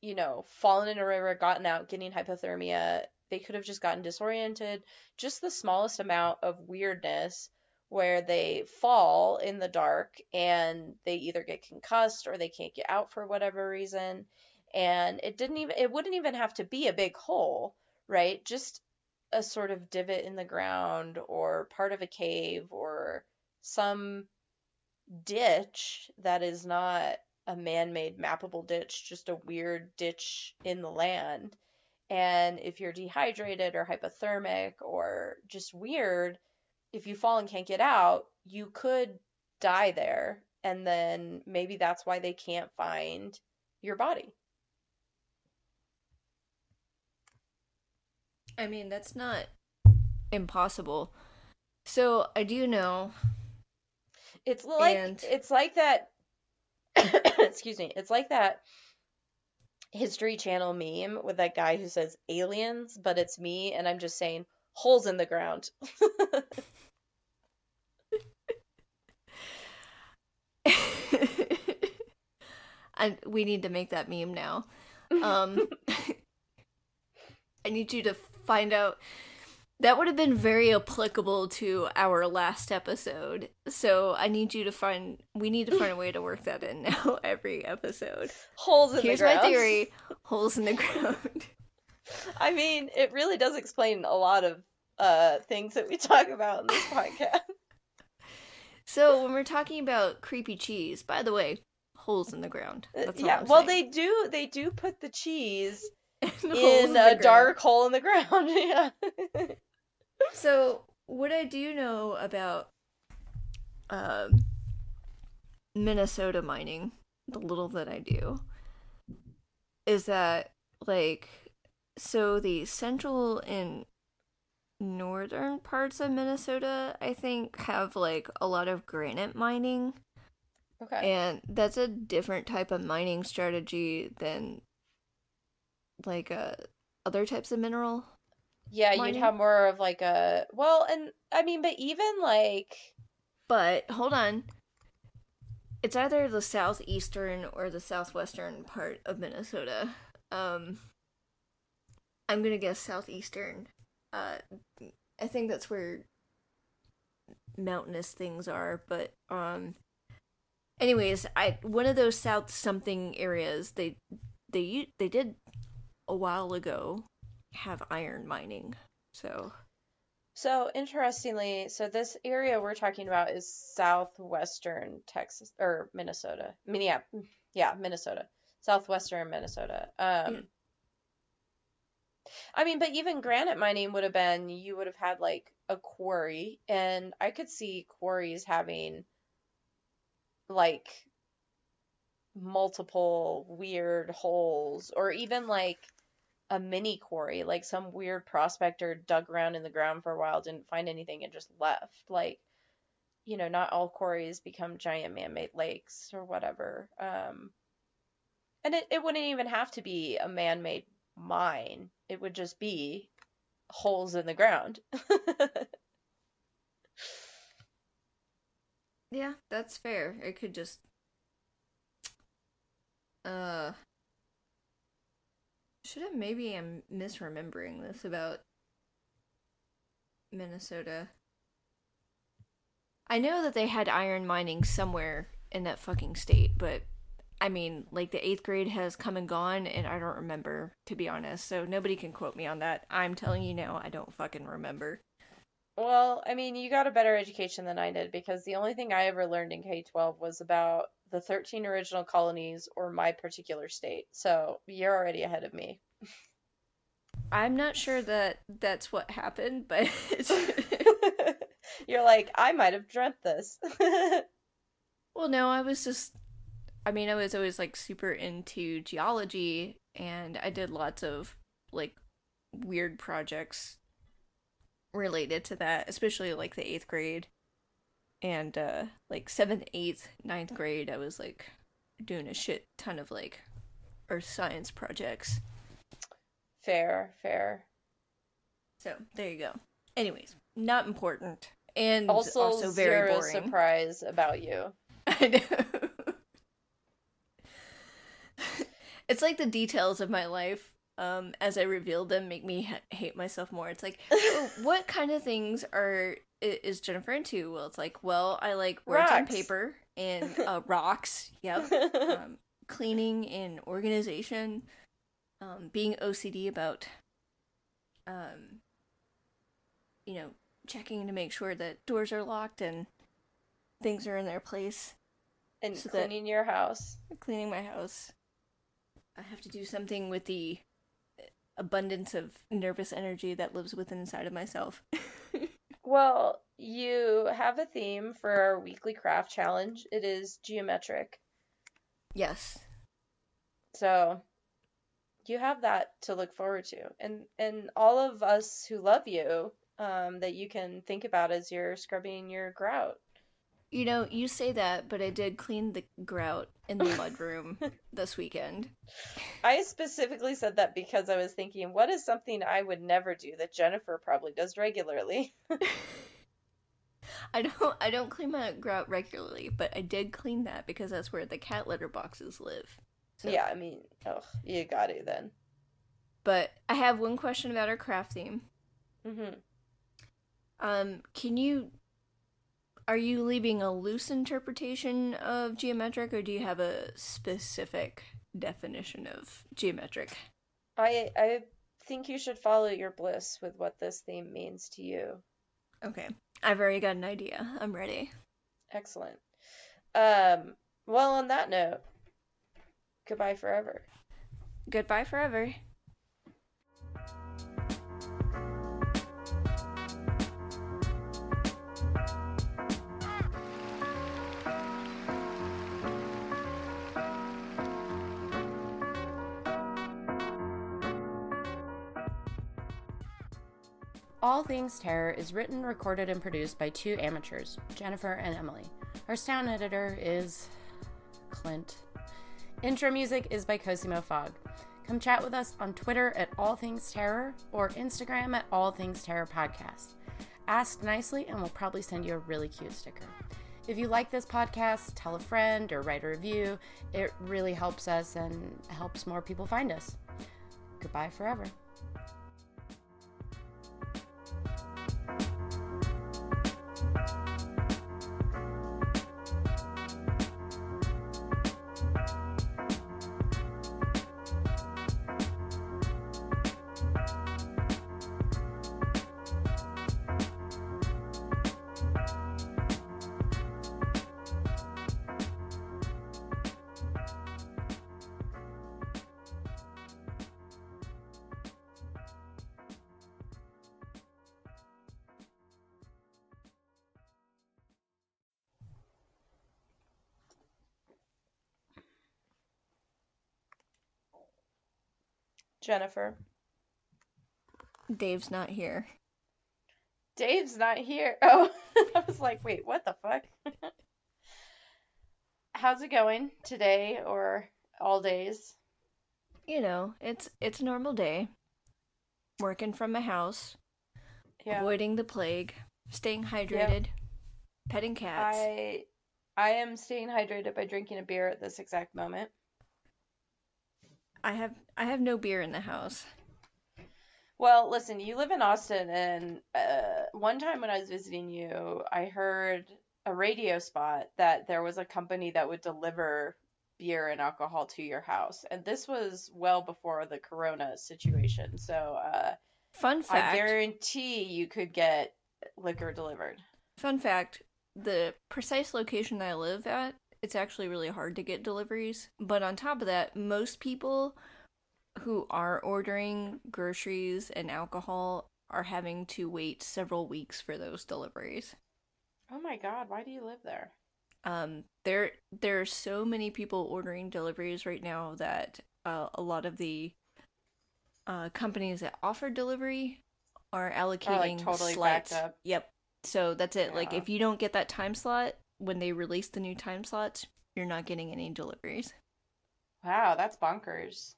you know, fallen in a river, gotten out, getting hypothermia. They could have just gotten disoriented. Just the smallest amount of weirdness where they fall in the dark and they either get concussed or they can't get out for whatever reason. And it didn't even, it wouldn't even have to be a big hole, right? Just a sort of divot in the ground or part of a cave or some ditch that is not a man-made mappable ditch, just a weird ditch in the land. And if you're dehydrated or hypothermic or just weird, if you fall and can't get out, you could die there. And then maybe that's why they can't find your body. I mean, that's not impossible. So I do know. It's like, and... it's like that. Excuse me. It's like that History Channel meme with that guy who says aliens, but it's me, and I'm just saying holes in the ground. I, we need to make that meme now. Um, I need you to find out. That would have been very applicable to our last episode. So I need you to find, we need to find a way to work that in now every episode. Holes in Here's the ground. Here's my theory. Holes in the ground. I mean, it really does explain a lot of uh, things that we talk about in this podcast. So when we're talking about creepy cheese, by the way, holes in the ground. That's all yeah, I'm well, saying. they do, they do put the cheese in in a dark hole in the ground. Yeah. So, what I do know about um, Minnesota mining, the little that I do, is that, like, so the central and northern parts of Minnesota, I think, have, like, a lot of granite mining. Okay. And that's a different type of mining strategy than, like, uh, other types of mineral. Yeah, mining. You'd have more of like a, well, and I mean, but even like, but hold on, it's either the southeastern or the southwestern part of Minnesota. Um, I'm gonna guess southeastern. Uh, I think that's where mountainous things are, but um anyways, I one of those South something areas, they they they did a while ago have iron mining. So So interestingly, so this area we're talking about is southwestern Texas or Minnesota. Yeah, yeah, Minnesota. Southwestern Minnesota. Um yeah. I mean, but even granite mining would have been, you would have had like a quarry, and I could see quarries having like multiple weird holes, or even like a mini quarry, like some weird prospector dug around in the ground for a while, didn't find anything and just left. Like, you know, not all quarries become giant man-made lakes or whatever. Um, and it, it wouldn't even have to be a man-made mine. It would just be holes in the ground. Yeah, that's fair. It could just uh should have maybe I'm misremembering this about Minnesota. I know that they had iron mining somewhere in that fucking state, but I mean, like, the eighth grade has come and gone, and I don't remember, to be honest. So nobody can quote me on that. I'm telling you now, I don't fucking remember. Well, I mean, you got a better education than I did, because the only thing I ever learned in K twelve was about the thirteen original colonies or my particular state. So you're already ahead of me. I'm not sure that that's what happened, but... You're like, I might have dreamt this. Well, no, I was just... I mean, I was always, like, super into geology, and I did lots of, like, weird projects related to that, especially, like, the eighth grade. And, uh, like, seventh, eighth, ninth grade, I was, like, doing a shit ton of, like, earth science projects. Fair, fair. So, there you go. Anyways, not important. And also, also very boring. Also, zero surprise about you. I know. It's like the details of my life, um, as I reveal them, make me ha- hate myself more. It's like, oh, what kind of things are is Jennifer into? Well, it's like, well, I like words on paper and uh, rocks, yep, um, cleaning and organization, um, being O C D about, um, you know, checking to make sure that doors are locked and things are in their place. And so cleaning your house. Cleaning my house. I have to do something with the abundance of nervous energy that lives within inside of myself. Well, you have a theme for our weekly craft challenge. It is geometric. Yes. So you have that to look forward to. And and all of us who love you, um, that you can think about as you're scrubbing your grout. You know, you say that, but I did clean the grout in the mudroom this weekend. I specifically said that because I was thinking, what is something I would never do that Jennifer probably does regularly? I don't I don't clean my grout regularly, but I did clean that because that's where the cat litter boxes live. So. Yeah, I mean, oh, you got it then. But I have one question about our craft theme. Mm-hmm. Um, can you... Are you leaving a loose interpretation of geometric, or do you have a specific definition of geometric? I I think you should follow your bliss with what this theme means to you. Okay. I've already got an idea. I'm ready. Excellent. Um, well, on that note, goodbye forever. Goodbye forever. All Things Terror is written, recorded, and produced by two amateurs, Jennifer and Emily. Our sound editor is Clint. Intro music is by Cosimo Fogg. Come chat with us on Twitter at All Things Terror or Instagram at All Things Terror Podcast. Ask nicely and we'll probably send you a really cute sticker. If you like this podcast, tell a friend or write a review. It really helps us and helps more people find us. Goodbye forever. Jennifer. Dave's not here. Dave's not here. Oh, I was like, wait, what the fuck? How's it going today or all days? You know, it's it's a normal day. Working from my house. Yeah. Avoiding the plague. Staying hydrated. Yeah. Petting cats. I I am staying hydrated by drinking a beer at this exact moment. I have I have no beer in the house. Well, listen, you live in Austin, and uh, one time when I was visiting you, I heard a radio spot that there was a company that would deliver beer and alcohol to your house, and this was well before the corona situation, so uh, fun fact, I guarantee you could get liquor delivered. Fun fact, the precise location that I live at, it's actually really hard to get deliveries, but on top of that, most people who are ordering groceries and alcohol are having to wait several weeks for those deliveries. Oh my god, why do you live there? Um, there there are so many people ordering deliveries right now that uh, a lot of the uh, companies that offer delivery are allocating are, like, totally backed up. Yep. So that's it. Yeah. Like, if you don't get that time slot, when they release the new time slots, you're not getting any deliveries. Wow, that's bonkers.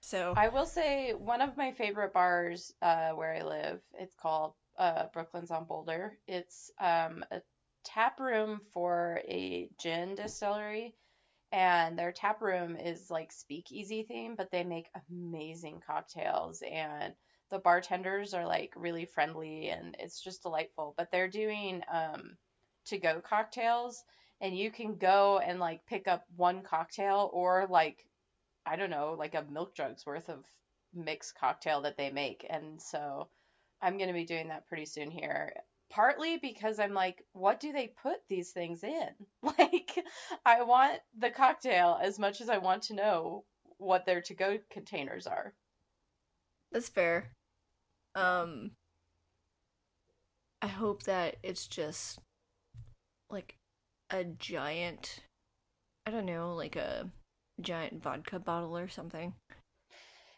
So I will say one of my favorite bars uh, where I live, it's called uh, Brooklyn's on Boulder. It's um, a tap room for a gin distillery, and their tap room is like speakeasy theme, but they make amazing cocktails, and the bartenders are like really friendly, and it's just delightful. But they're doing um, to-go cocktails, and you can go and like pick up one cocktail or like, I don't know, like a milk jug's worth of mixed cocktail that they make. And so I'm going to be doing that pretty soon here, partly because I'm like, what do they put these things in? Like, I want the cocktail as much as I want to know what their to-go containers are. That's fair. Um, I hope that it's just like a giant, I don't know, like a giant vodka bottle or something.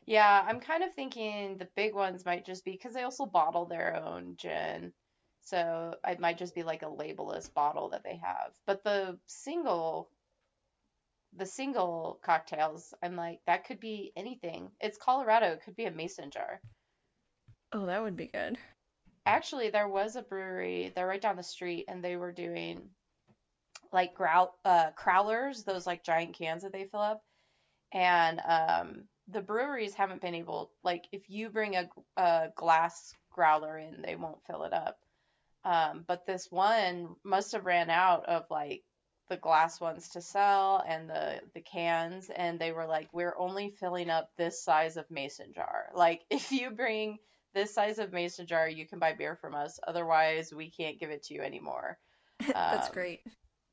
Yeah, I'm kind of thinking the big ones might just be, because they also bottle their own gin, so it might just be like a labelless bottle that they have. But the single, the single cocktails, I'm like, that could be anything. It's Colorado. It could be a mason jar. Oh, that would be good. Actually, there was a brewery. They're right down the street, and they were doing like growl, uh, crowlers, those like giant cans that they fill up. And um, the breweries haven't been able, like if you bring a, a glass growler in, they won't fill it up. Um, but this one must have ran out of like the glass ones to sell and the, the cans. And they were like, we're only filling up this size of mason jar. Like if you bring this size of mason jar, you can buy beer from us. Otherwise we can't give it to you anymore. Um, That's great.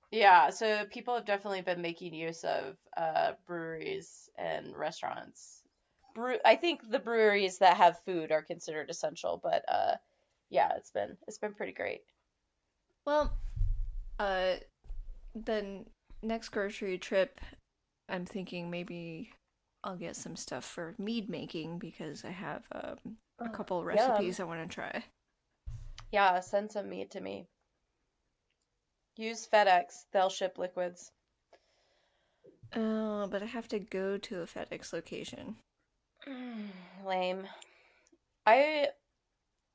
Yeah, so people have definitely been making use of uh, breweries and restaurants. Brew- I think the breweries that have food are considered essential, but uh, yeah, it's been it's been pretty great. Well, uh, the next grocery trip, I'm thinking maybe I'll get some stuff for mead making because I have um, a couple recipes. Yum. I want to try. Yeah, send some mead to me. Use FedEx. They'll ship liquids. Oh, but I have to go to a FedEx location. Lame. I,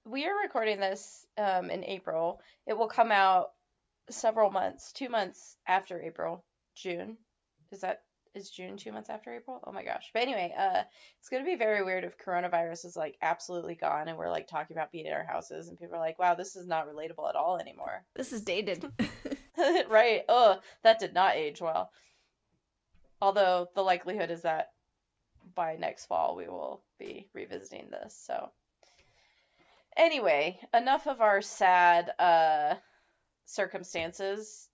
we are recording this um, in April. It will come out several months, two months after April. June. Is that, is June two months after April? Oh my gosh. But anyway, uh, it's going to be very weird if coronavirus is like absolutely gone and we're like talking about being in our houses and people are like, wow, this is not relatable at all anymore. This is dated. Right. Oh, that did not age well. Although the likelihood is that by next fall we will be revisiting this. So anyway, enough of our sad uh, circumstances.